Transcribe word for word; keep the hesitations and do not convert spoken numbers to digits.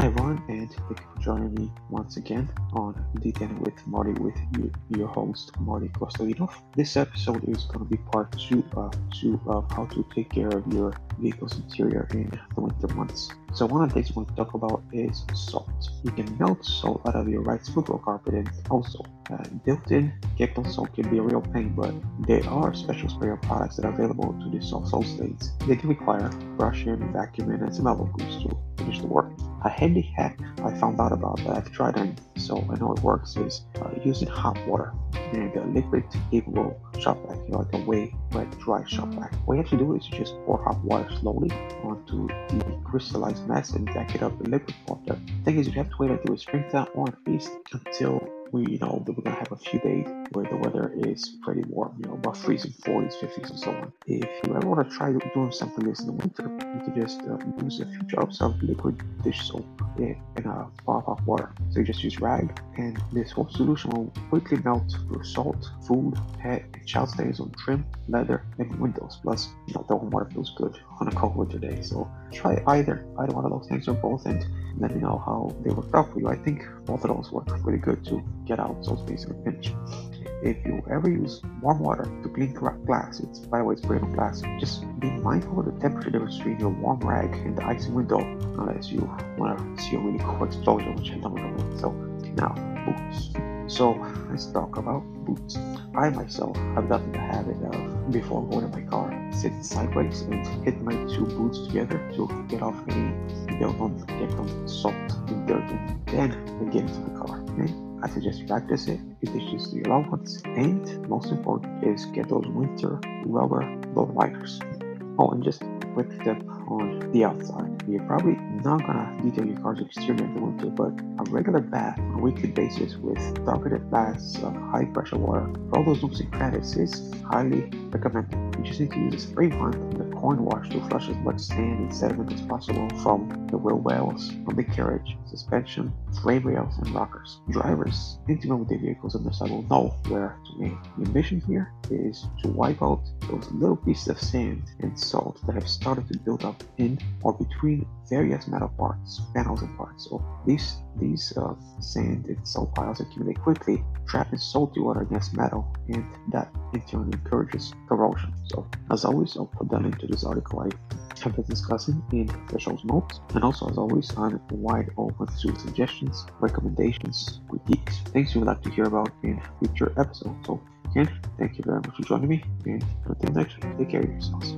I want and you can join me once again on D ten with Marty with you, your host Marty Kostovinov. This episode is going to be part two of two of how to take care of your vehicle's interior in the winter months. So one of the things we want to talk about is salt. You can melt salt out of your rice football carpet, and also uh, built-in Kapton salt can be a real pain, but there are special sprayer products that are available to dissolve salt stains. They do require brushing, vacuuming, and some other goods to finish the work. A handy hack I found out about that I've tried and so I know it works is uh, using hot water and a liquid capable shop vac, you know, like a way wet dry shop vac. What you have to do is you just pour hot water slowly onto the crystallized mass and back it up in liquid form. The thing is, you have to wait until it's springtime or at least until we you know that we're gonna have a few days where the weather is pretty warm, you know, about freezing forties, fifties, and so on. If you ever want to try doing something like this in the winter, you can just uh, use a few drops of liquid dish soap in a bar of water. So you just use rag, and this whole solution will quickly melt your salt, food, pet, and child stains on trim, leather, and windows. Plus, you know, the warm water feels good on a cold winter day. So try either, either one of those things or both, and let me know how they worked out for you. I think both of those work really good to get out salt stains in a pinch. If you ever use warm water to clean glass, it's by the way it's great on glass, just be mindful of the temperature difference between your warm rag and the icing window, unless you want to see a really cool explosion, which I don't know. So now, boots. So let's talk about boots. I myself have gotten the habit of, before going in my car, sit sideways and hit my two boots together to get off any built on Kapton salt and dirt, and then get into the car. Okay? I suggest you practice it, it is just your loved ones, and most important is get those winter rubber low liners. Oh, and just a quick tip on the outside. You're probably not gonna detail your car's exterior in the winter, but a regular bath on a weekly basis with targeted baths of high pressure water for all those nooks and crannies is highly recommended. You just need to use a spray pump and a coin wash to flush as much sand and sediment as possible from the wheel wells, from the carriage, suspension, frame rails, and rockers. Drivers intimate with their vehicles on the side will know where to aim. The mission here is to wipe out those little pieces of sand and salt that have started to build up in or between various metal parts, panels, and parts. So these these uh, sand and salt piles accumulate quickly, trapping salty water against metal, and that in turn encourages corrosion. So as always, I'll put that into this article I have been discussing in the show's notes, and also as always, I'm wide open to suggestions, recommendations, critiques, things you would like to hear about in future episodes. So again, thank you very much for joining me, and until next week, take care of yourselves.